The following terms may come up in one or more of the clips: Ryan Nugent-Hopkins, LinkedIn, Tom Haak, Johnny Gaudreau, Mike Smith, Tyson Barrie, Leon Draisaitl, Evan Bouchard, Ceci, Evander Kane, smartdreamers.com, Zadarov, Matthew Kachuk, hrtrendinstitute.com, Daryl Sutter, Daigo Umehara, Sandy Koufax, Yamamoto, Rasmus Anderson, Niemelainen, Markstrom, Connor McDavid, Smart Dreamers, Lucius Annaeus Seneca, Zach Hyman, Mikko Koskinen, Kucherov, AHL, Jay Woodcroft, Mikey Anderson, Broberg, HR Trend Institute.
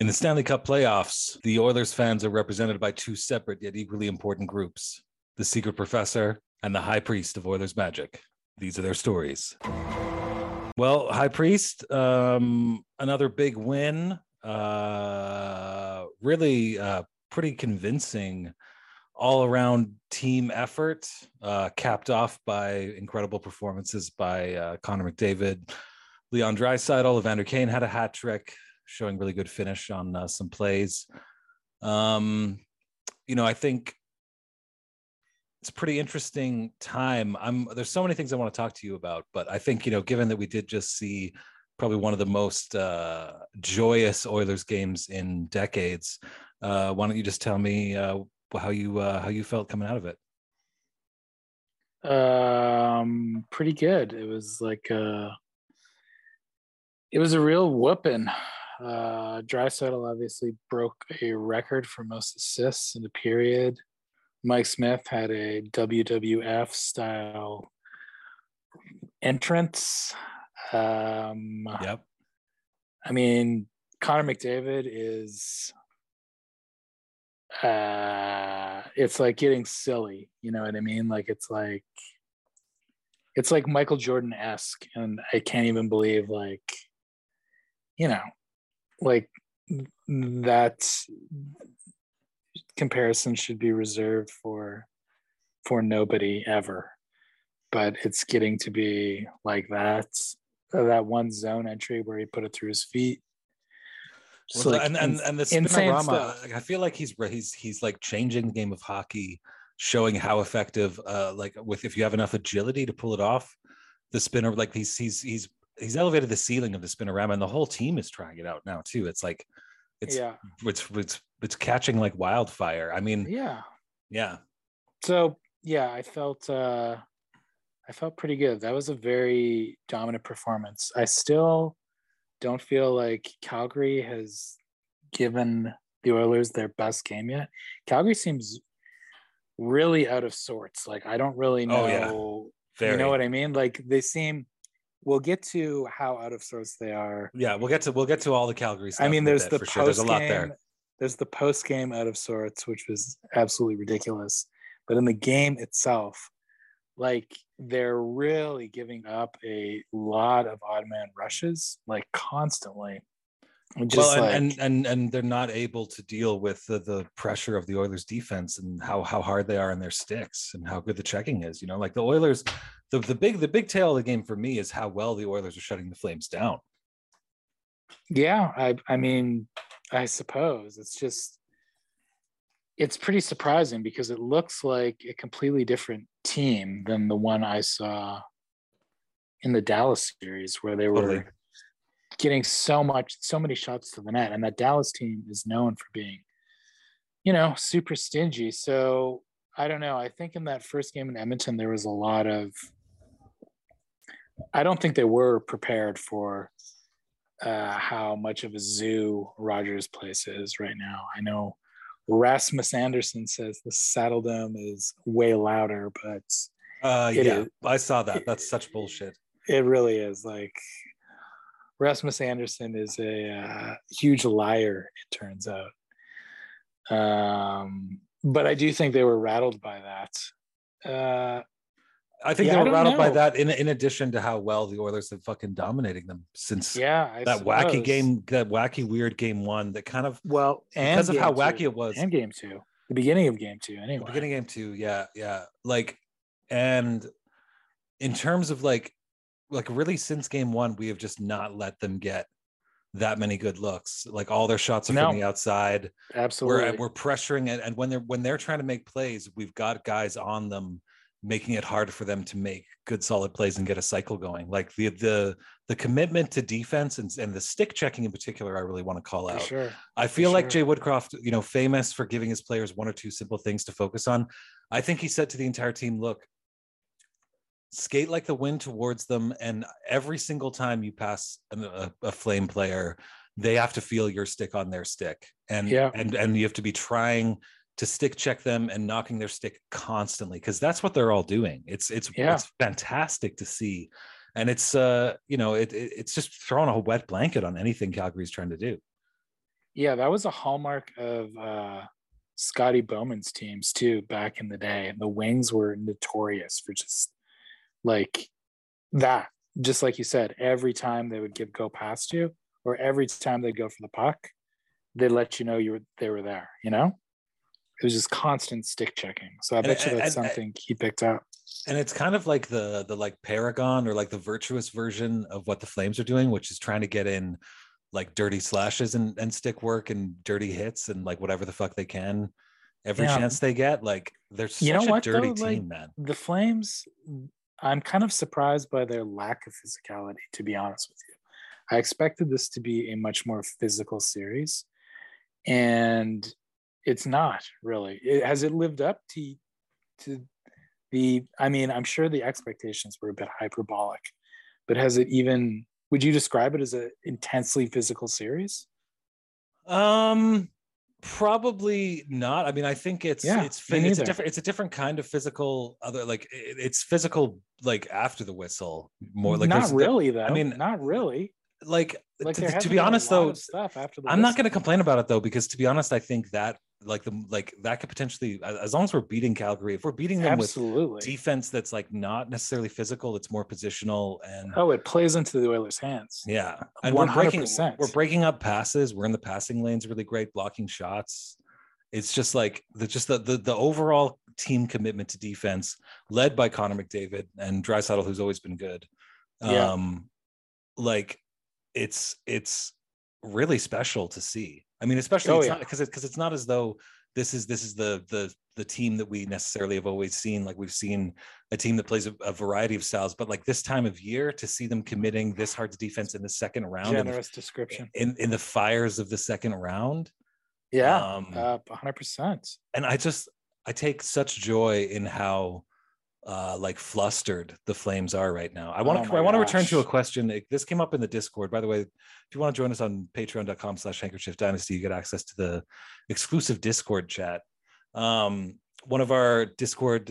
In the Stanley Cup playoffs, the Oilers fans are represented by two separate yet equally important groups, the Secret Professor and the High Priest of Oilers Magic. These are their stories. Well, High Priest, another big win. Really pretty convincing all-around team effort, capped off by incredible performances by Connor McDavid, Leon Draisaitl. Evander Kane had a hat trick, showing really good finish on some plays. I think it's a pretty interesting time. There's so many things I want to talk to you about, but I think, given that we did just see probably one of the most joyous Oilers games in decades, why don't you just tell me how you felt coming out of it? Pretty good. It was like it was a real whooping. Draisaitl obviously broke a record for most assists in the period. Mike Smith had a WWF style entrance. Yep. I mean, Connor McDavid is, it's like getting silly. You know what I mean? Like, it's like Michael Jordan-esque. And I can't even believe that comparison should be reserved for nobody ever, but it's getting to be like that one zone entry where he put it through his feet. And the spinorama stuff. I feel like he's like changing the game of hockey, showing how effective if you have enough agility to pull it off, the spinner, like he's elevated the ceiling of the spinorama, and the whole team is trying it out now too. It's like, it's catching like wildfire. I mean, yeah. So yeah, I felt pretty good. That was a very dominant performance. I still don't feel like Calgary has given the Oilers their best game yet. Calgary seems really out of sorts. Like, I don't really know. Oh, yeah. You know what I mean? Like, they seem. We'll get to how out of sorts they are. Yeah, we'll get to all the Calgary stuff. I mean, there's the post-game. There's a lot there. There's the post-game out of sorts, which was absolutely ridiculous. But in the game itself, like, they're really giving up a lot of odd man rushes, like, constantly. And they're not able to deal with the pressure of the Oilers defense and how hard they are in their sticks and how good the checking is. Like, the Oilers, the big tail of the game for me is how well the Oilers are shutting the Flames down. Yeah, I mean, I suppose it's pretty surprising because it looks like a completely different team than the one I saw in the Dallas series, where they were totally getting so many shots to the net. And that Dallas team is known for being, super stingy. So I don't know. I think in that first game in Edmonton, there was a lot of, I don't think they were prepared for how much of a zoo Rogers Place is right now. I know Rasmus Anderson says the Saddle Dome is way louder, but is. I saw that. That's such bullshit. It really is. Like, Rasmus Anderson is a huge liar, it turns out. But I do think they were rattled by that. I think they were rattled by that in addition to how well the Oilers have fucking dominating them since that wacky, weird game one that kind of, well, and because of how wacky it was. And game two. The beginning of game two, anyway. The beginning of game two, yeah. Like, and in terms of like really since game one, we have just not let them get that many good looks. Like, all their shots are from the outside. Absolutely. We're pressuring it. And when they're trying to make plays, we've got guys on them, making it hard for them to make good, solid plays and get a cycle going. Like, the commitment to defense and the stick checking in particular, I really want to call out. Sure. I feel like Jay Woodcroft, famous for giving his players one or two simple things to focus on. I think he said to the entire team, look, skate like the wind towards them, and every single time you pass a Flame player, they have to feel your stick on their stick, and you have to be trying to stick check them and knocking their stick constantly, because that's what they're all doing. It's fantastic to see, and it's it's just throwing a wet blanket on anything Calgary's trying to do. Yeah, that was a hallmark of Scotty Bowman's teams too back in the day. The Wings were notorious for just like that. Just like you said, every time they would go past you, or every time they'd go for the puck, they'd let you know they were there, you know? It was just constant stick checking. So I bet you that's something he picked up. And it's kind of like the like paragon or like the virtuous version of what the Flames are doing, which is trying to get in like dirty slashes and stick work and dirty hits and like whatever the fuck they can every chance they get. Like they're such a dirty team, man. The Flames, I'm kind of surprised by their lack of physicality, to be honest with you. I expected this to be a much more physical series, and it's not really. Has it lived up to the, I mean, I'm sure the expectations were a bit hyperbolic, but has it even, would you describe it as an intensely physical series? Probably not. I mean, I think it's a different kind of physical, it's physical, like after the whistle more like, not really though. I mean, not really. Like to be honest though, stuff after the I'm not going to complain about it though, because to be honest, I think that that could potentially, as long as we're beating Calgary, if we're beating them with defense that's like not necessarily physical, it's more positional, and it plays into the Oilers' hands. Yeah, and 100%. we're breaking up passes. We're in the passing lanes, really great blocking shots. It's just like the overall team commitment to defense, led by Connor McDavid and Draisaitl, who's always been good. Yeah. It's really special to see. I mean, especially because it's not as though this is the team that we necessarily have always seen. Like we've seen a team that plays a variety of styles, but like this time of year to see them committing this hard to defense in the second round. Generous description. In the fires of the second round. Yeah, 100%. And I take such joy in how flustered the Flames are right now. I want to return to a question. This came up in the Discord, by the way. If you want to join us on patreon.com/handkerchiefdynasty, you get access to the exclusive Discord chat. One of our Discord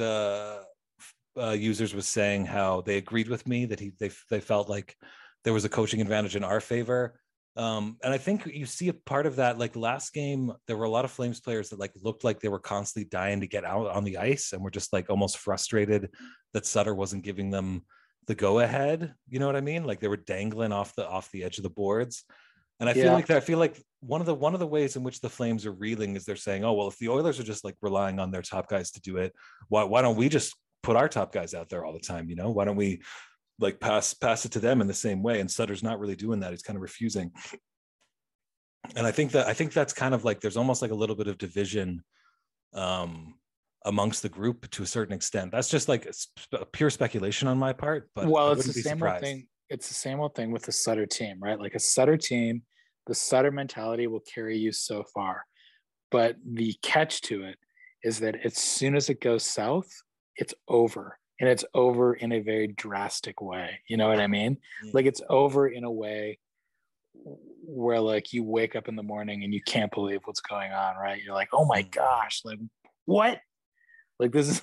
users was saying how they agreed with me that they felt like there was a coaching advantage in our favor. And I think you see a part of that, like last game, there were a lot of Flames players that like looked like they were constantly dying to get out on the ice and were just like almost frustrated that Sutter wasn't giving them the go ahead. You know what I mean? Like they were dangling off the edge of the boards. And I feel like one of the ways in which the Flames are reeling is they're saying, oh, well, if the Oilers are just like relying on their top guys to do it, why don't we just put our top guys out there all the time? You know, why don't we like pass it to them in the same way? And Sutter's not really doing that. He's kind of refusing. And I think that's kind of like, there's almost like a little bit of division amongst the group to a certain extent. That's just like pure speculation on my part, but it's the same old thing with the Sutter team, right? Like a Sutter team, the Sutter mentality will carry you so far, but the catch to it is that as soon as it goes south, it's over. And it's over in a very drastic way. You know what I mean? Like it's over in a way where like you wake up in the morning and you can't believe what's going on, right? You're like, oh my gosh, like what? Like this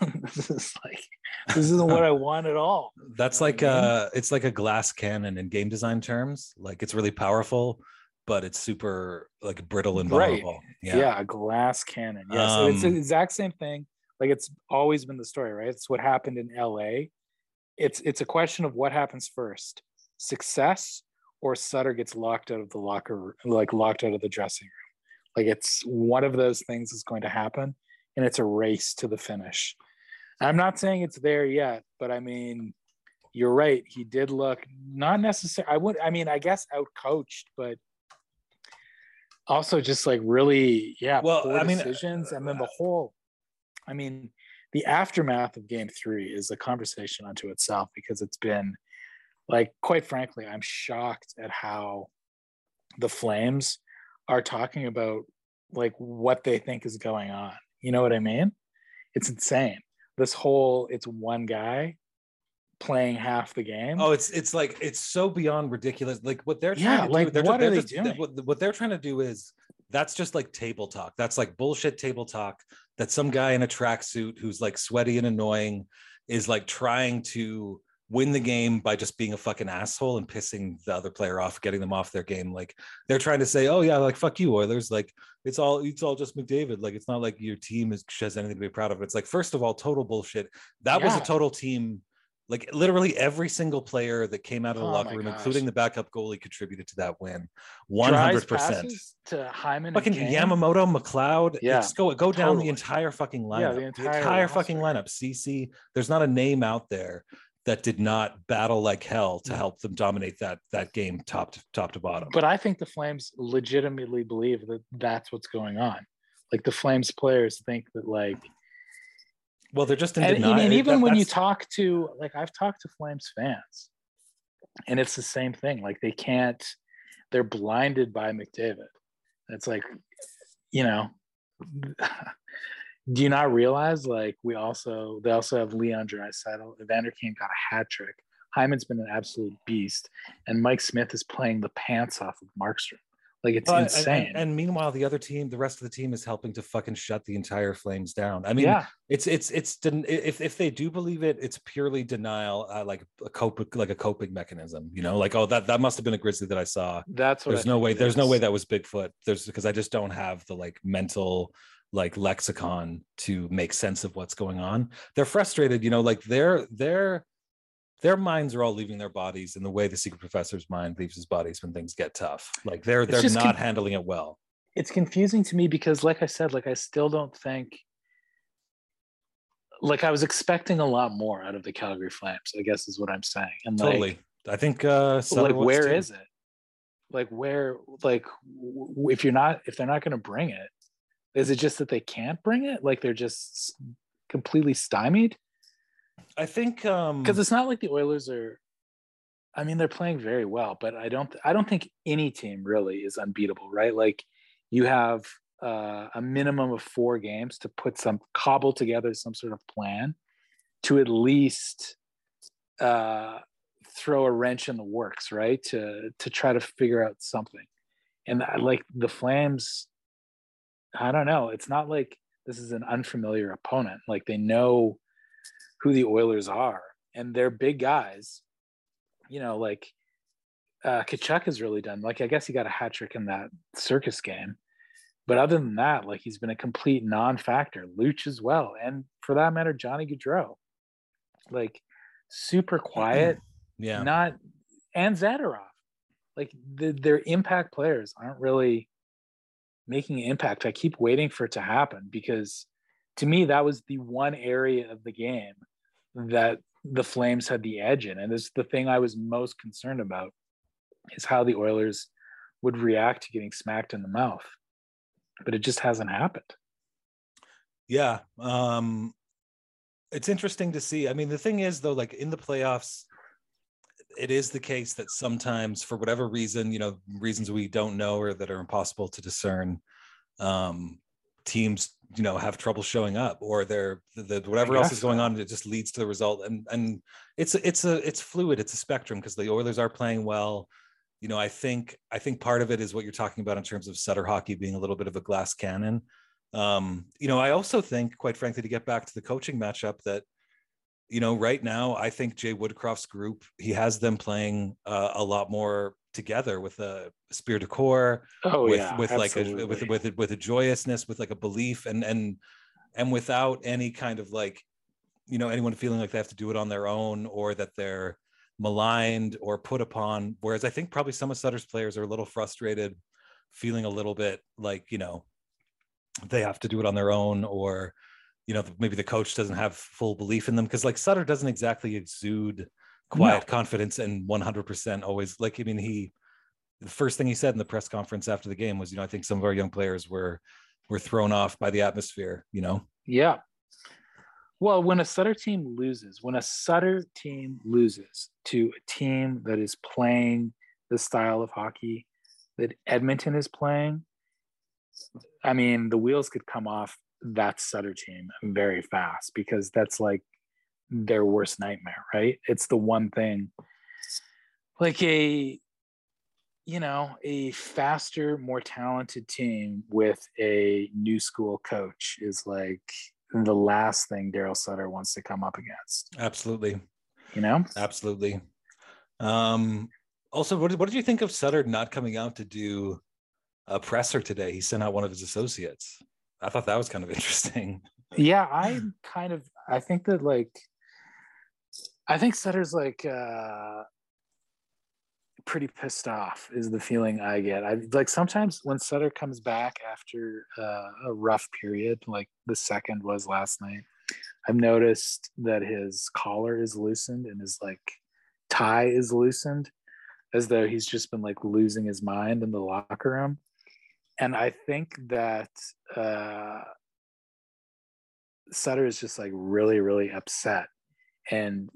isn't what I want at all. That's like it's like a glass cannon in game design terms. Like it's really powerful, but it's super like brittle and vulnerable. Right. Yeah, a glass cannon. Yeah, so it's the exact same thing. Like it's always been the story, right? It's what happened in LA. It's a question of what happens first, success or Sutter gets locked out of the locker, like locked out of the dressing room. Like it's one of those things is going to happen, and it's a race to the finish. I'm not saying it's there yet, but I mean, you're right. He did look not necessarily. I guess outcoached, but also just like really, poor decisions. I mean, the aftermath of game 3 is a conversation unto itself, because it's been like, quite frankly, I'm shocked at how the Flames are talking about like what they think is going on. You know what I mean? It's insane. It's one guy playing half the game. Oh, it's like, it's so beyond ridiculous. Like what they're trying to do. Like what are they doing? What they're trying to do is, that's just like table talk. That's like bullshit table talk. That some guy in a tracksuit who's like sweaty and annoying is like trying to win the game by just being a fucking asshole and pissing the other player off, getting them off their game. Like they're trying to say, oh yeah, like fuck you Oilers, like it's all just McDavid, like it's not like your team has anything to be proud of. It's like, first of all, total bullshit. That was a total team. Like literally every single player that came out of the locker room, including the backup goalie, contributed to that win. 100% to Hyman, fucking Yamamoto, McLeod. Yeah, just go down the entire fucking lineup. Yeah, the entire fucking lineup. Ceci, there's not a name out there that did not battle like hell to help them dominate that game top to bottom. But I think the Flames legitimately believe that that's what's going on. Like the Flames players think that like. Well, they're just in denial. And even when you talk to, like, I've talked to Flames fans, and it's the same thing. Like, they can't, they're blinded by McDavid. It's like, you know, do you not realize, like, they also have Leon Draisaitl. Evander Kane got a hat trick. Hyman's been an absolute beast. And Mike Smith is playing the pants off of Markstrom. Like it's insane. And meanwhile, the rest of the team is helping to fucking shut the entire Flames down. I mean, it's if they do believe it, it's purely denial, like a coping mechanism. You know, like, oh, that must have been a Grizzly that I saw. That's what. There's no way that was Bigfoot. Because I just don't have the like mental like lexicon to make sense of what's going on. They're frustrated. You know, like their minds are all leaving their bodies in the way the secret professor's mind leaves his bodies when things get tough. Like they're not handling it well. It's confusing to me because like I said, like I still don't think, like I was expecting a lot more out of the Calgary Flames, I guess is what I'm saying. And totally. Like, I think like where is it? Like where, like if they're not going to bring it, is it just that they can't bring it? Like they're just completely stymied? I think because it's not like the Oilers are. I mean, they're playing very well, but I don't think any team really is unbeatable, right? Like, you have a minimum of 4 games to cobble together some sort of plan to at least throw a wrench in the works, right? To try to figure out something, and like the Flames, I don't know. It's not like this is an unfamiliar opponent. Like they know who the Oilers are, and they're big guys, you know, like Kachuk has really done, like I guess he got a hat trick in that circus game, but other than that, like he's been a complete non-factor. Luch as well, and for that matter Johnny Gaudreau, like super quiet. Yeah, not, and Zadarov, like their impact players aren't really making an impact. I keep waiting for it to happen because to me that was the one area of the game that the Flames had the edge in. And it's the thing I was most concerned about is how the Oilers would react to getting smacked in the mouth, but it just hasn't happened. Yeah. It's interesting to see. I mean, the thing is though, like in the playoffs, it is the case that sometimes for whatever reason, you know, reasons we don't know or that are impossible to discern, teams, you know, have trouble showing up, or they're whatever else is going on, it just leads to the result. And it's fluid. It's a spectrum because the Oilers are playing well. You know, I think part of it is what you're talking about in terms of Sutter hockey being a little bit of a glass cannon. You know, I also think, quite frankly, to get back to the coaching matchup, that, you know, right now I think Jay Woodcroft's group, he has them playing a lot more together with a spirit of core, with a joyousness, with like a belief, and without any kind of like, you know, anyone feeling like they have to do it on their own or that they're maligned or put upon. Whereas I think probably some of Sutter's players are a little frustrated, feeling a little bit like, you know, they have to do it on their own, or, you know, maybe the coach doesn't have full belief in them, because like Sutter doesn't exactly exude quiet confidence and 100% always. Like, I mean, the first thing he said in the press conference after the game was, you know, I think some of our young players were thrown off by the atmosphere, you know? Yeah. Well, when a Sutter team loses to a team that is playing the style of hockey that Edmonton is playing, I mean, the wheels could come off that Sutter team very fast, because that's like their worst nightmare, right? It's the one thing, like a faster, more talented team with a new school coach is like the last thing Daryl Sutter wants to come up against. Absolutely. you know? Absolutely. Also, what did you think of Sutter not coming out to do a presser today? He sent out one of his associates. I thought that was kind of interesting. Yeah, I think that, like, I think Sutter's, like, pretty pissed off is the feeling I get. I like sometimes when Sutter comes back after a rough period, like the second was last night, I've noticed that his collar is loosened and his, like, tie is loosened, as though he's just been, like, losing his mind in the locker room. And I think that Sutter is just, like, really, really upset. And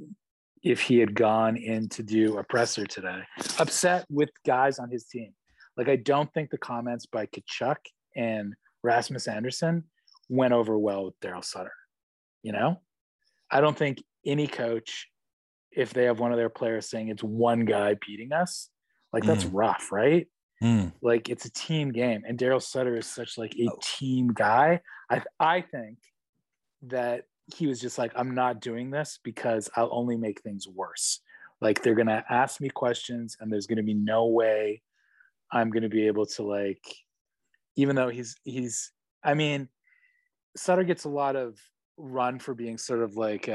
if he had gone in to do a presser today, upset with guys on his team. Like, I don't think the comments by Kachuk and Rasmus Anderson went over well with Daryl Sutter. You know, I don't think any coach, if they have one of their players saying it's one guy beating us, like, that's rough, right? Like, it's a team game. And Daryl Sutter is such, like, a team guy. I think that he was just like, I'm not doing this because I'll only make things worse. Like, they're going to ask me questions and there's going to be no way I'm going to be able to, like, even though he's, I mean, Sutter gets a lot of run for being sort of like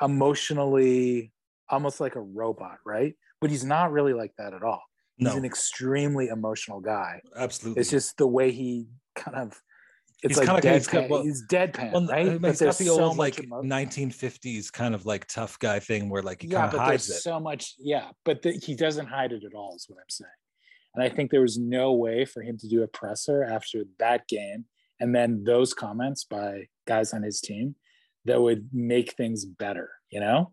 emotionally almost like a robot, right? But he's not really like that at all. He's an extremely emotional guy. Absolutely. It's just the way he kind of, it's he's like deadpan. He's deadpan, right? It's got the old, like, 1950s kind of, like, tough guy thing where, like, he kind of hides it. So much, but he doesn't hide it at all is what I'm saying. And I think there was no way for him to do a presser after that game and then those comments by guys on his team that would make things better, you know?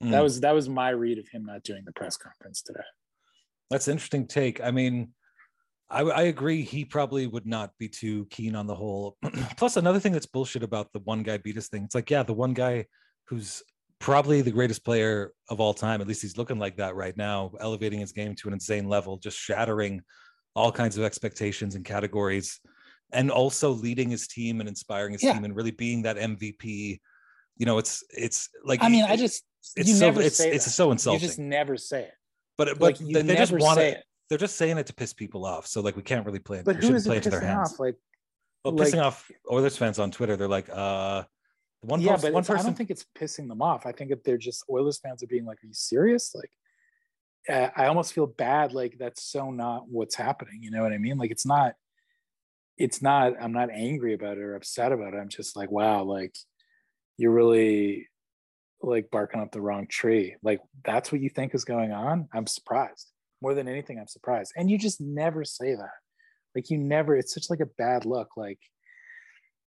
That was my read of him not doing the press conference today. That's an interesting take. I mean, I agree. He probably would not be too keen on the whole. Plus, another thing that's bullshit about the one guy beat us thing. It's like, yeah, the one guy who's probably the greatest player of all time, at least he's looking like that right now, elevating his game to an insane level, just shattering all kinds of expectations and categories, and also leading his team and inspiring his team and really being that MVP. You know, it's like, I mean, it's so insulting. You just never say it. But like, they just want it. They're just saying it to piss people off. So, like, we can't really play it. But who is it pissing off? Pissing off Oilers fans on Twitter. They're like, one person. I don't think it's pissing them off. I think if they're just Oilers fans are being like, are you serious? Like, I almost feel bad. Like, that's so not what's happening. You know what I mean? Like, it's not, I'm not angry about it or upset about it. I'm just like, wow, like, you're really, like, barking up the wrong tree. Like, that's what you think is going on? I'm surprised. More than anything, I'm surprised. And you just never say that. Like, you never, it's such, like, a bad look. Like,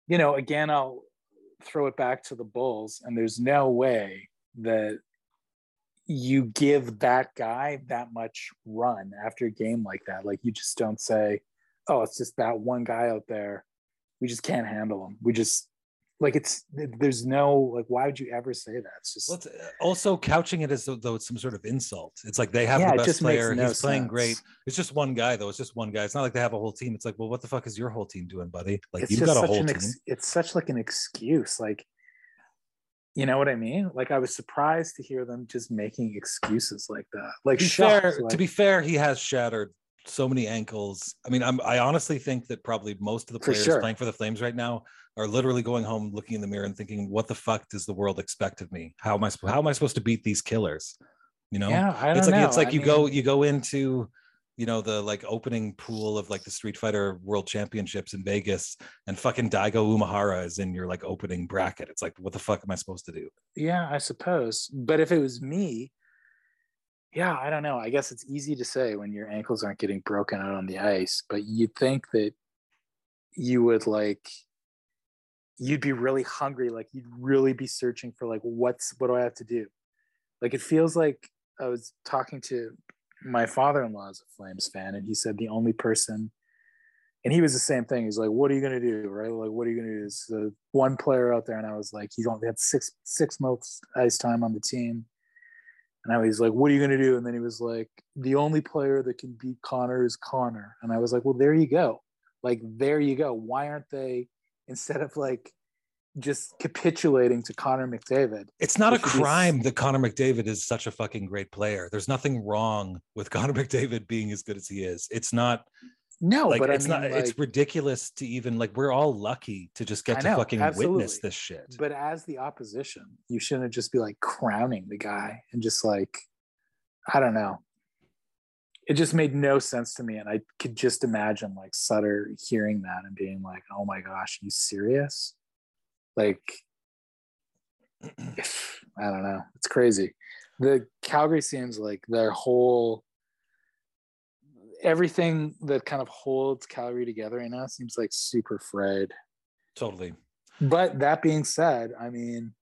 you know, again, I'll throw it back to the Bulls, and there's no way that you give that guy that much run after a game like that. Like, you just don't say, oh, it's just that one guy out there. We just can't handle him. We just, like, it's, there's no, like, why would you ever say that? It's just, well, it's also couching it as though it's some sort of insult. It's like, they have the best player. He's playing great. It's just one guy, though. It's just one guy. It's not like they have a whole team. It's like, well, what the fuck is your whole team doing, buddy? Like, you've got a whole team. It's such, like, an excuse. Like, you know what I mean? Like, I was surprised to hear them just making excuses like that. Like, to be fair, he has shattered so many ankles. I mean, I honestly think that probably most of the players playing for the Flames right now are literally going home, looking in the mirror and thinking, what the fuck does the world expect of me? How am I supposed to beat these killers? You know, I don't know. It's like you go into, you know, the, like, opening pool of, like, the Street Fighter World Championships in Vegas, and fucking Daigo Umehara is in your, like, opening bracket. It's like, what the fuck am I supposed to do? Yeah, I suppose. But if it was me, yeah, I don't know. I guess it's easy to say when your ankles aren't getting broken out on the ice, but you'd think that you would, like, you'd be really hungry. Like, you'd really be searching for, like, what do I have to do? Like, it feels like, I was talking to my father-in-law as a Flames fan, and he said the only person, and he was the same thing. He's like, what are you going to do? Right? Like, what are you going to do? There's one player out there. And I was like, he's only had six months ice time on the team. And I was like, what are you going to do? And then he was like, the only player that can beat Connor is Connor. And I was like, well, there you go. Like, there you go. Why aren't they, instead of, like, just capitulating to Connor McDavid. It's not a crime that Connor McDavid is such a fucking great player. There's nothing wrong with Connor McDavid being as good as he is. It's not. No, like, but it's not. Like, it's ridiculous to even like. We're all lucky to just get to fucking witness this shit. But as the opposition, you shouldn't just be like crowning the guy and just like, I don't know. It just made no sense to me, and I could just imagine like Sutter hearing that and being like, "Oh my gosh, are you serious?" Like, I don't know. It's crazy. The Calgary seems like their whole. Everything that kind of holds Calgary together right now seems like super frayed. Totally. But that being said, I mean,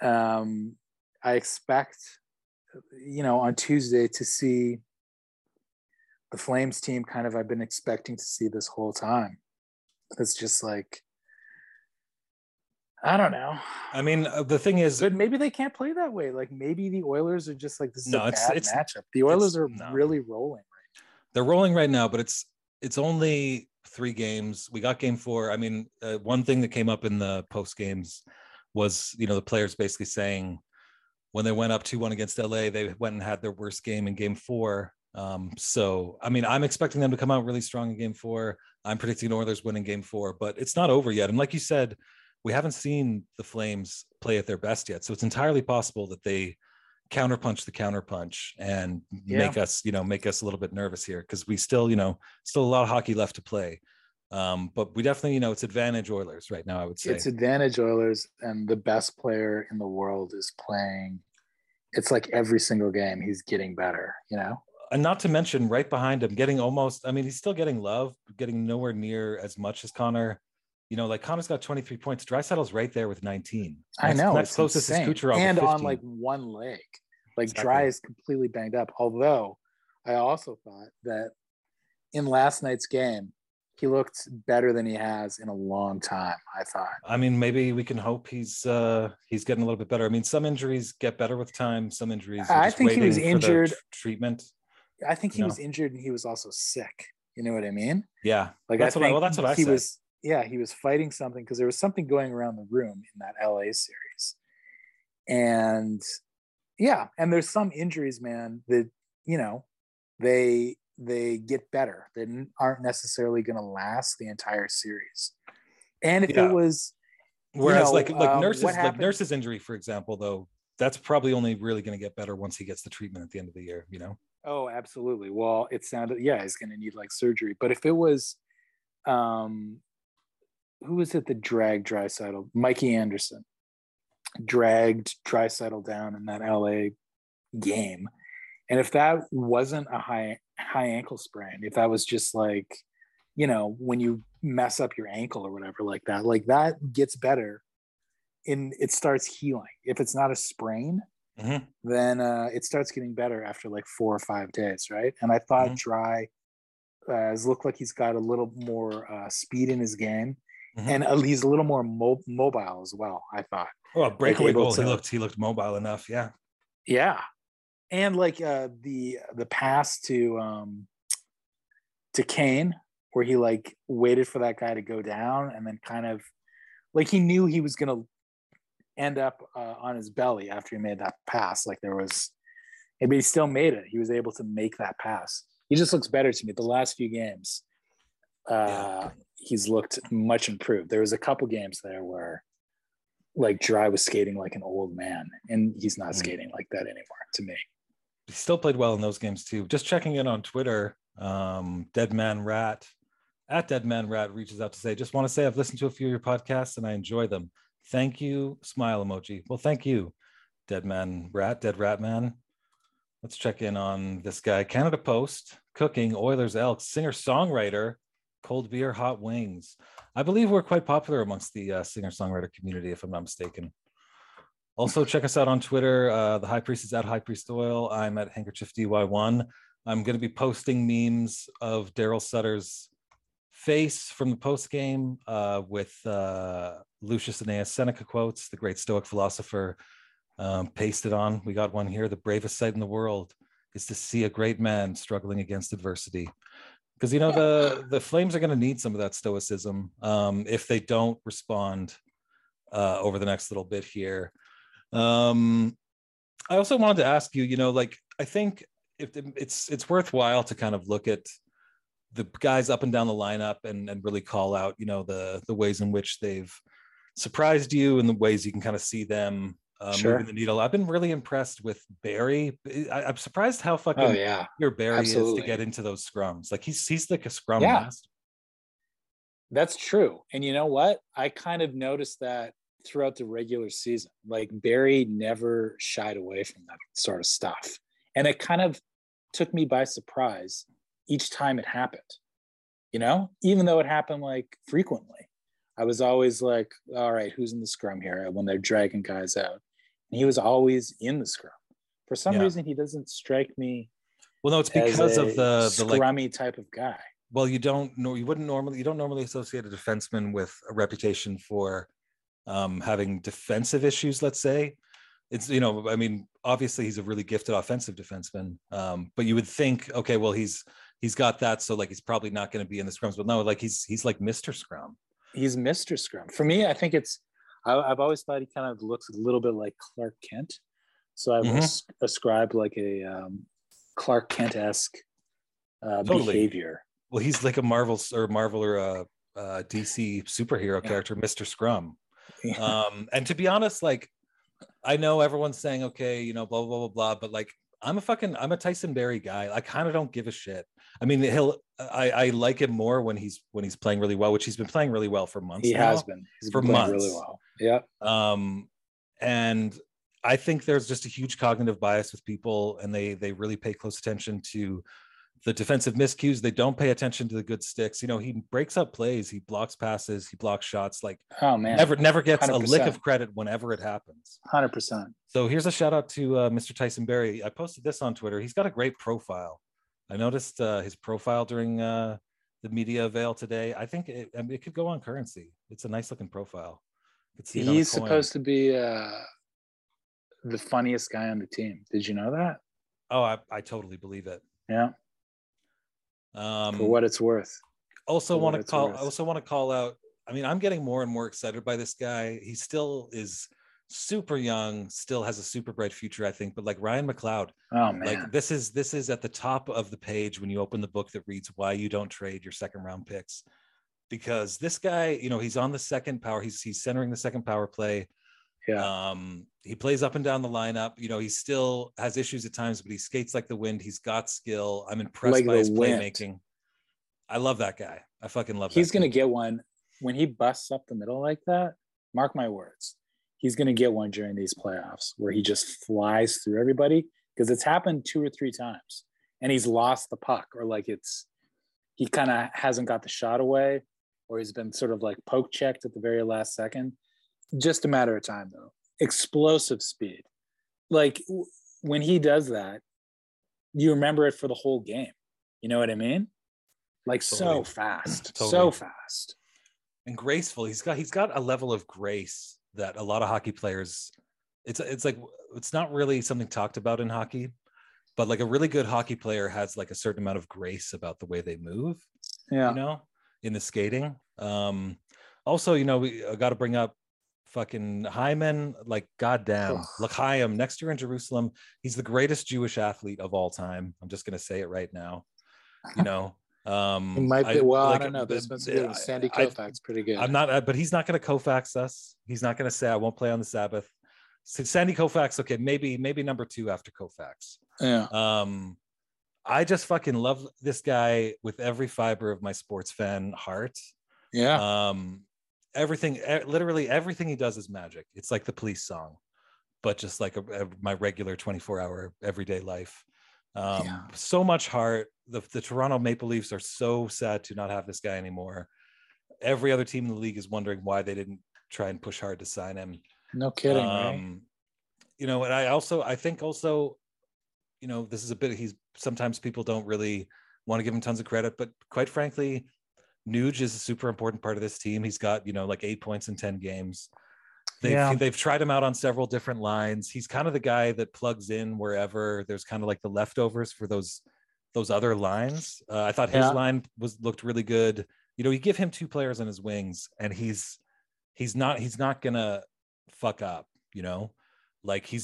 I expect, you know, on Tuesday to see the Flames team kind of I've been expecting to see this whole time. It's just like, I don't know. I mean, the thing is... But maybe they can't play that way. Like, maybe the Oilers are just like, this is a bad matchup. The Oilers are really rolling. They're rolling right now, but it's only 3 games. We got game 4. I mean, one thing that came up in the post games was, you know, the players basically saying when they went up 2-1 against LA, they went and had their worst game in game 4. So, I mean, I'm expecting them to come out really strong in game 4. I'm predicting Oilers win in game 4, but it's not over yet. And like you said, we haven't seen the Flames play at their best yet. So it's entirely possible that they counterpunch the counterpunch and make us a little bit nervous here, because we still a lot of hockey left to play, but we definitely, you know, it's advantage Oilers right now. I would say it's advantage Oilers, and the best player in the world is playing. It's like every single game he's getting better, you know, and not to mention right behind him getting almost, I mean, he's still getting love, getting nowhere near as much as Connor. You know, like Connor's got 23 points. Draisaitl's right there with 19. I know. That's closest is Kucherov and on like one leg. Like exactly. Dry is completely banged up. Although I also thought that in last night's game, he looked better than he has in a long time, I thought. I mean, maybe we can hope he's getting a little bit better. I mean, some injuries get better with time. Some injuries are just waiting for the treatment. I think he was injured, and he was also sick. You know what I mean? Yeah. Like that's what I said. He was fighting something, because there was something going around the room in that LA series. And there's some injuries, man, that, you know, they get better. They aren't necessarily going to last the entire series. And if it was... Whereas nurse's injury, for example, though, that's probably only really going to get better once he gets the treatment at the end of the year, you know? Oh, absolutely. Well, it sounded... Yeah, he's going to need like surgery. But if it was... who was it that dragged Draisaitl? Mikey Anderson dragged Draisaitl down in that LA game. And if that wasn't a high ankle sprain, if that was just like, you know, when you mess up your ankle or whatever like that gets better and it starts healing. If it's not a sprain, then it starts getting better after like 4 or 5 days, right? And I thought Dry has looked like he's got a little more speed in his game. And he's a little more mobile as well, I thought. Oh, breakaway goal! He looked mobile enough. Yeah, yeah, and like the pass to Kane, where he like waited for that guy to go down, and then kind of like he knew he was gonna end up on his belly after he made that pass. Like there was, maybe he still made it. He was able to make that pass. He just looks better to me the last few games. He's looked much improved. There was a couple games there where like Dry was skating like an old man, and he's not skating like that anymore to me. He still played well in those games too. Just checking in on Twitter, Deadman Rat reaches out to say, just want to say I've listened to a few of your podcasts and I enjoy them. Thank you. Smile emoji. Well, thank you, Dead Rat Man. Let's check in on this guy. Canada Post, cooking, Oilers, Elks, singer-songwriter, cold beer, hot wings. I believe we're quite popular amongst the singer-songwriter community, if I'm not mistaken. Also, check us out on Twitter. The High Priest is at High Priest Oil. I'm at handkerchiefdy1. I'm going to be posting memes of Daryl Sutter's face from the post-game with Lucius Annaeus Seneca quotes, the great Stoic philosopher, pasted on. We got one here. The bravest sight in the world is to see a great man struggling against adversity, because you know the Flames are going to need some of that stoicism if they don't respond over the next little bit here. I also wanted to ask you, you know, like, I think if it's worthwhile to kind of look at the guys up and down the lineup and really call out, you know, the ways in which they've surprised you and the ways you can kind of see them moving the needle. I've been really impressed with Barrie. I'm surprised how fucking your Barrie is to get into those scrums. Like he's like a scrum master. That's true. And you know what? I kind of noticed that throughout the regular season. Like Barrie never shied away from that sort of stuff. And it kind of took me by surprise each time it happened, you know, even though it happened like frequently. I was always like, all right, who's in the scrum here when they're dragging guys out? And he was always in the scrum. For some reason, he doesn't strike me. Well, no, it's because of the scrummy type of guy. Well, you don't normally associate a defenseman with a reputation for having defensive issues, let's say. It's, you know, I mean, obviously he's a really gifted offensive defenseman, but you would think, okay, well, he's got that. So like, he's probably not going to be in the scrums, but no, like he's like Mr. Scrum. He's Mr. Scrum. For me, I think I've always thought he kind of looks a little bit like Clark Kent. So I've ascribed like a Clark Kent-esque behavior. Well, he's like a Marvel or DC superhero character, Mr. Scrum. Yeah. And to be honest, like, I know everyone's saying, okay, you know, blah, blah, blah, blah, but like, I'm a Tyson Barrie guy. I kind of don't give a shit. I mean, I like him more when he's playing really well, which he's been playing really well for months. He's been playing really well. Yeah. And I think there's just a huge cognitive bias with people, and they really pay close attention to the defensive miscues. They don't pay attention to the good sticks. You know, he breaks up plays, he blocks passes, he blocks shots. Like, oh man, never gets 100%. A lick of credit whenever it happens. 100%. So here's a shout out to Mr. Tyson Barrie. I posted this on Twitter. He's got a great profile. I noticed his profile during the media avail today. I think it could go on currency. It's a nice looking profile. He's supposed to be the funniest guy on the team. Did you know that? Oh, I totally believe it. Yeah. For what it's worth. I also want to call out. I mean, I'm getting more and more excited by this guy. He still is super young, still has a super bright future, I think. But like Ryan McLeod, oh man, like this is at the top of the page when you open the book that reads why you don't trade your second round picks, because this guy, you know, he's on the second power. He's centering the second power play. Yeah. He plays up and down the lineup. You know, he still has issues at times, but he skates like the wind. He's got skill. I'm impressed by his playmaking. I love that guy. I fucking love him. He's going to get one when he busts up the middle like that. Mark my words. He's going to get one during these playoffs where he just flies through everybody, because it's happened 2 or 3 times and he's lost the puck, or like he kind of hasn't got the shot away, or he's been sort of like poke checked at the very last second. Just a matter of time, though. Explosive speed. Like when he does that, you remember it for the whole game. You know what I mean? Like totally. So fast, totally. So fast and graceful. He's got a level of grace that a lot of hockey players. It's like, it's not really something talked about in hockey, but like a really good hockey player has like a certain amount of grace about the way they move. Yeah, you know, in the skating. Also, you know, we got to bring up fucking Hyman. Like, goddamn, look, Chaim next year in Jerusalem. He's the greatest Jewish athlete of all time. I'm just gonna say it right now. You know, it might be. Well, I don't know. There's been some good with Sandy Koufax, pretty good. I'm not, but he's not gonna Koufax us. He's not gonna say I won't play on the Sabbath. So Sandy Koufax, okay, maybe number 2 after Koufax. Yeah. I just fucking love this guy with every fiber of my sports fan heart. Yeah. Everything, literally everything he does is magic. It's like the Police song, but just like my regular 24-hour everyday life. So much heart. The Toronto Maple Leafs are so sad to not have this guy anymore. Every other team in the league is wondering why they didn't try and push hard to sign him. No kidding, right? You know, and I think also, you know, this is a bit, sometimes people don't really want to give him tons of credit, but quite frankly, Nuge is a super important part of this team. He's got, you know, like 8 points in 10 games. They've tried him out on several different lines. He's kind of the guy that plugs in wherever there's kind of like the leftovers for those other lines. I thought his line looked really good. You know, you give him 2 players on his wings and he's he's not gonna fuck up, you know? Like he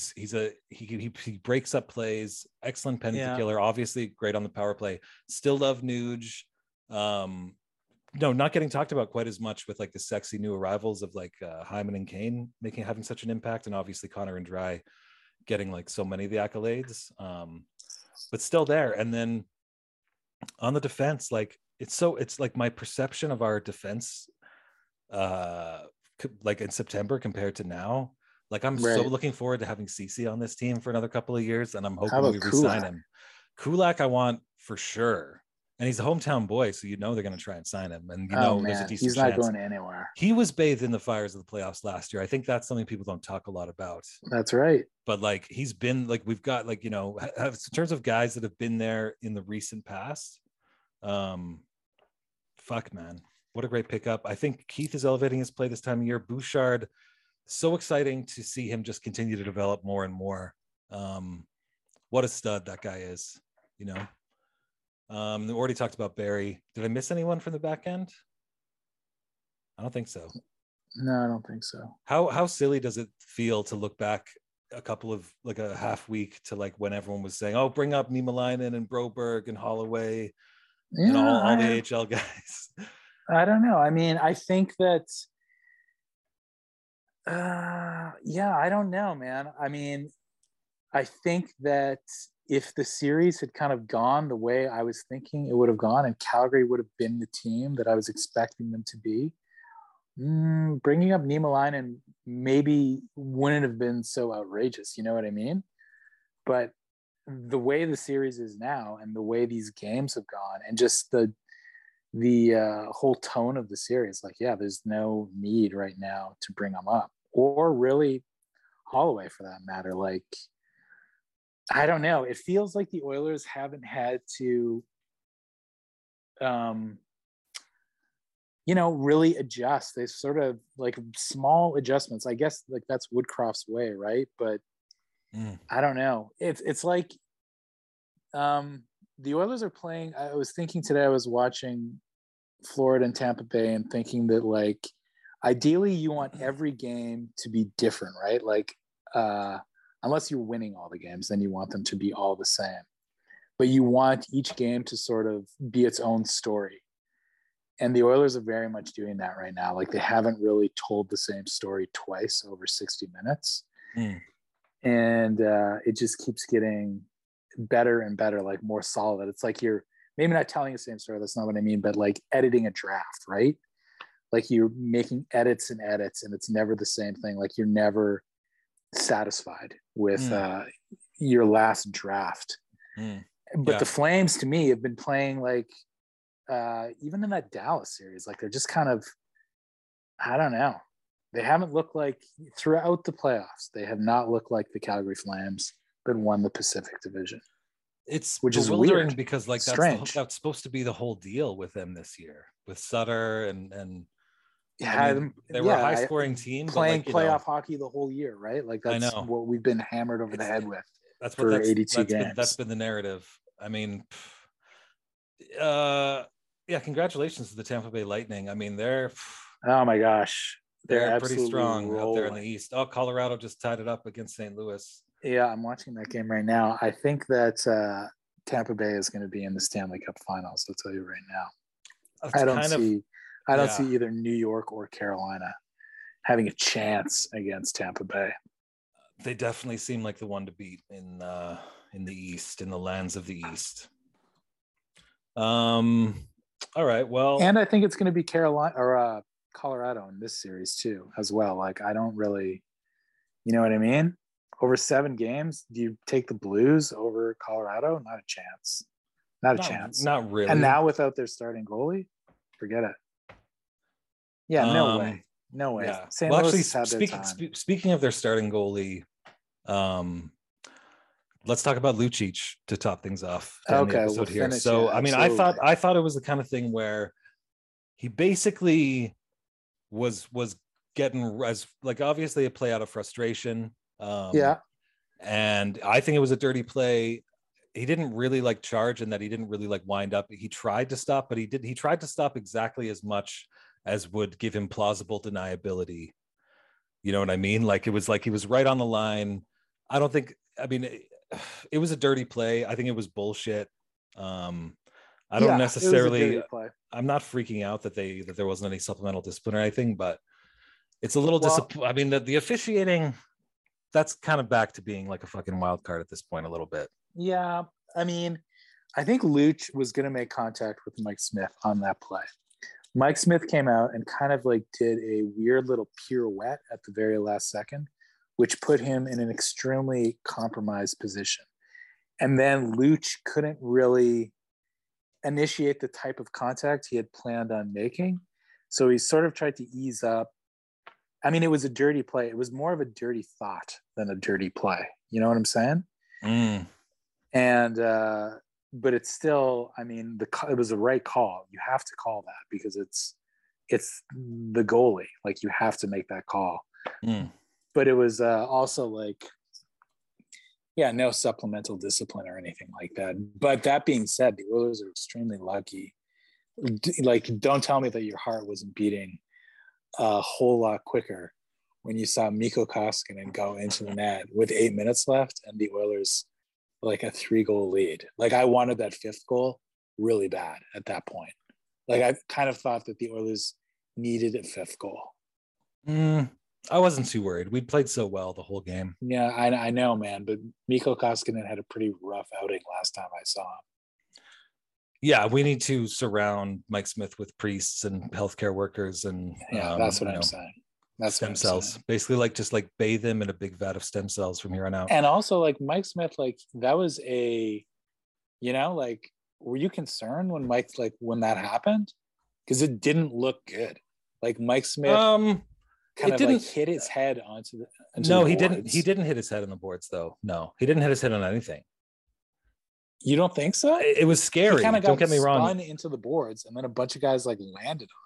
breaks up plays, excellent penalty killer, obviously great on the power play. Still love Nuge. No, not getting talked about quite as much with like the sexy new arrivals of like Hyman and Kane having such an impact, and obviously Connor and Dry getting like so many of the accolades, but still there. And then on the defense, like it's like my perception of our defense, like in September compared to now, like I'm so looking forward to having Ceci on this team for another couple of years, and I'm hoping we resign him. Kulak, I want for sure. And he's a hometown boy, so you know they're going to try and sign him. And you know there's a decent chance. He's not going anywhere. He was bathed in the fires of the playoffs last year. I think that's something people don't talk a lot about. That's right. But like he's been like we've got like, you know, in terms of guys that have been there in the recent past. Fuck, man. What a great pickup. I think Keith is elevating his play this time of year. Bouchard, so exciting to see him just continue to develop more and more. What a stud that guy is, you know. We already talked about Barrie. Did I miss anyone from the back end? I don't think so. No, I don't think so. How silly does it feel to look back a couple of like a half week to like when everyone was saying, oh, bring up Niemelainen and Broberg and Holloway and all the AHL guys. I don't know. I mean, I think that, I don't know, man. I mean, I think that if the series had kind of gone the way I was thinking it would have gone and Calgary would have been the team that I was expecting them to be, bringing up Niemelainen maybe wouldn't have been so outrageous. You know what I mean? But the way the series is now and the way these games have gone and just the whole tone of the series, like, yeah, there's no need right now to bring them up, or really Holloway for that matter. Like, I don't know. It feels like the Oilers haven't had to, really adjust. They sort of like small adjustments. I guess like that's Woodcroft's way, right? But I don't know. It's like the Oilers are playing. I was thinking today, I was watching Florida and Tampa Bay and thinking that like ideally you want every game to be different, right? Like, unless you're winning all the games, then you want them to be all the same. But you want each game to sort of be its own story. And the Oilers are very much doing that right now. Like, they haven't really told the same story twice over 60 minutes. And it just keeps getting better and better, like more solid. It's like you're maybe not telling the same story. That's not what I mean. But like editing a draft, right? Like you're making edits and edits, and it's never the same thing. Like you're never satisfied with your last draft. But the Flames to me have been playing like even in that Dallas series, like they're just kind of, I don't know, they haven't looked like throughout the playoffs, they have not looked like the Calgary Flames that won the Pacific Division. It's which is weird because like that's supposed to be the whole deal with them this year with Sutter and they were a high-scoring team. Playing but like, playoff hockey the whole year, right? Like that's what we've been hammered over the head with. That's for 82 games. That's been the narrative. I mean, congratulations to the Tampa Bay Lightning. I mean, they're pretty strong out there in the East. Oh, Colorado just tied it up against St. Louis. Yeah, I'm watching that game right now. I think that Tampa Bay is going to be in the Stanley Cup Finals. I'll tell you right now. I don't see either New York or Carolina having a chance against Tampa Bay. They definitely seem like the one to beat in the East, in the lands of the East. All right, well, and I think it's going to be Carolina or Colorado in this series too, as well. Like, I don't really, you know what I mean? Over 7 games, do you take the Blues over Colorado? Not a chance. Not a chance. Not really. And now without their starting goalie, forget it. Yeah, no way. Yeah. Speaking of their starting goalie, let's talk about Lucic to top things off. Okay, the episode here. So, I mean, I thought it was the kind of thing where he basically was getting as like obviously a play out of frustration. And I think it was a dirty play. He didn't really like charge, and that he didn't really like wind up. He tried to stop, but he tried to stop exactly as much as would give him plausible deniability. You know what I mean? Like, it was like he was right on the line. I don't think, I mean, it was a dirty play. I think it was bullshit. I don't necessarily, I'm not freaking out that there wasn't any supplemental discipline or anything, but it's a little disappointing. I mean, the officiating, that's kind of back to being like a fucking wild card at this point a little bit. Yeah. I mean, I think Luch was going to make contact with Mike Smith on that play. Mike Smith came out and kind of like did a weird little pirouette at the very last second, which put him in an extremely compromised position. And then Luch couldn't really initiate the type of contact he had planned on making. So he sort of tried to ease up. I mean, it was a dirty play. It was more of a dirty thought than a dirty play. You know what I'm saying? Mm. And, but it's still, I mean, it was the right call. You have to call that because it's the goalie. Like, you have to make that call. Mm. But it was also like, yeah, no supplemental discipline or anything like that. But that being said, the Oilers are extremely lucky. Like, don't tell me that your heart wasn't beating a whole lot quicker when you saw Mikko Koskinen go into the net with 8 minutes left and the Oilers like a 3-goal lead. Like, I wanted that 5th goal really bad at that point. Like, I kind of thought that the Oilers needed a 5th goal. Mm, I wasn't too worried. We played so well the whole game. Yeah, I know, man. But Mikko Koskinen had a pretty rough outing last time I saw him. Yeah, we need to surround Mike Smith with priests and healthcare workers and that's what I'm saying. That's stem cells, basically, like just like bathe them in a big vat of stem cells from here on out. And also, like, Mike Smith, like, that was a, you know, like, were you concerned when Mike, like, when that happened? Because it didn't look good. Like, Mike Smith kind of hit his head onto the boards. He didn't hit his head on the boards, though. No, he didn't hit his head on anything. You don't think so? It was scary. He kind of got, don't get me wrong, spun into the boards, and then a bunch of guys like landed on.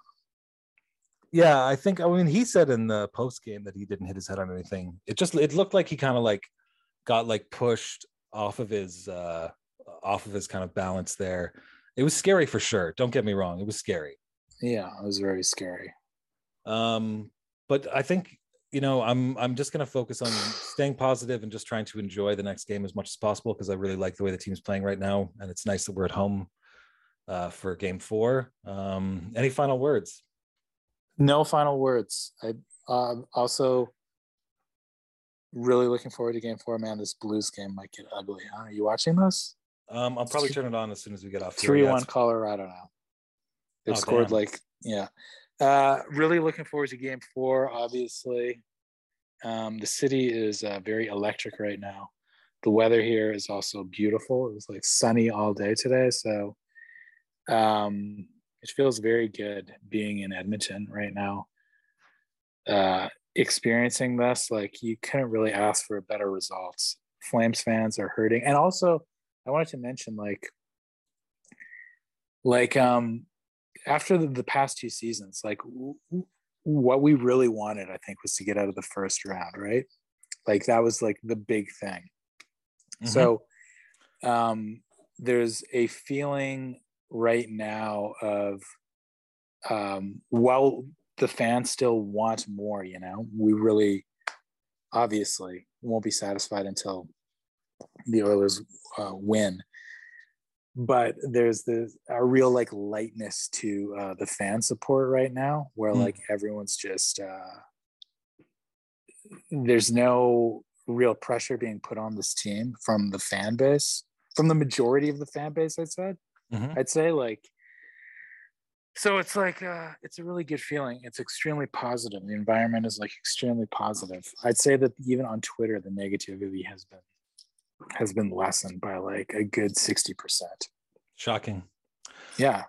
Yeah, I think, I mean, he said in the post game that he didn't hit his head on anything. It looked like he kind of like got like pushed off of his kind of balance there. It was scary for sure. Don't get me wrong. It was scary. Yeah, it was very scary. But I think, you know, I'm just going to focus on staying positive and just trying to enjoy the next game as much as possible, because I really like the way the team's playing right now. And it's nice that we're at home for game 4. Any final words? No final words. I also really looking forward to game 4, man. This Blues game might get ugly, huh? Are you watching this? I'll probably turn it on as soon as we get off. 3-1 Colorado now. They've scored, damn. Like, yeah. Really looking forward to game 4, obviously. The city is very electric right now. The weather here is also beautiful. It was like sunny all day today, so it feels very good being in Edmonton right now. Experiencing this, like, you couldn't really ask for better results. Flames fans are hurting. And also, I wanted to mention, after the past 2 seasons, like, what we really wanted, I think, was to get out of the first round, right? Like, that was like the big thing. Mm-hmm. So there's a feeling right now of the fans still want more. You know, we really obviously won't be satisfied until the Oilers win, but there's a real like lightness to the fan support right now, where like everyone's just there's no real pressure being put on this team from the fan base, from the majority of the fan base. Mm-hmm. I'd say, like, so it's like it's a really good feeling. It's extremely positive. The environment is like extremely positive. I'd say that even on Twitter, the negativity has been lessened by like a good 60%. Shocking. Yeah.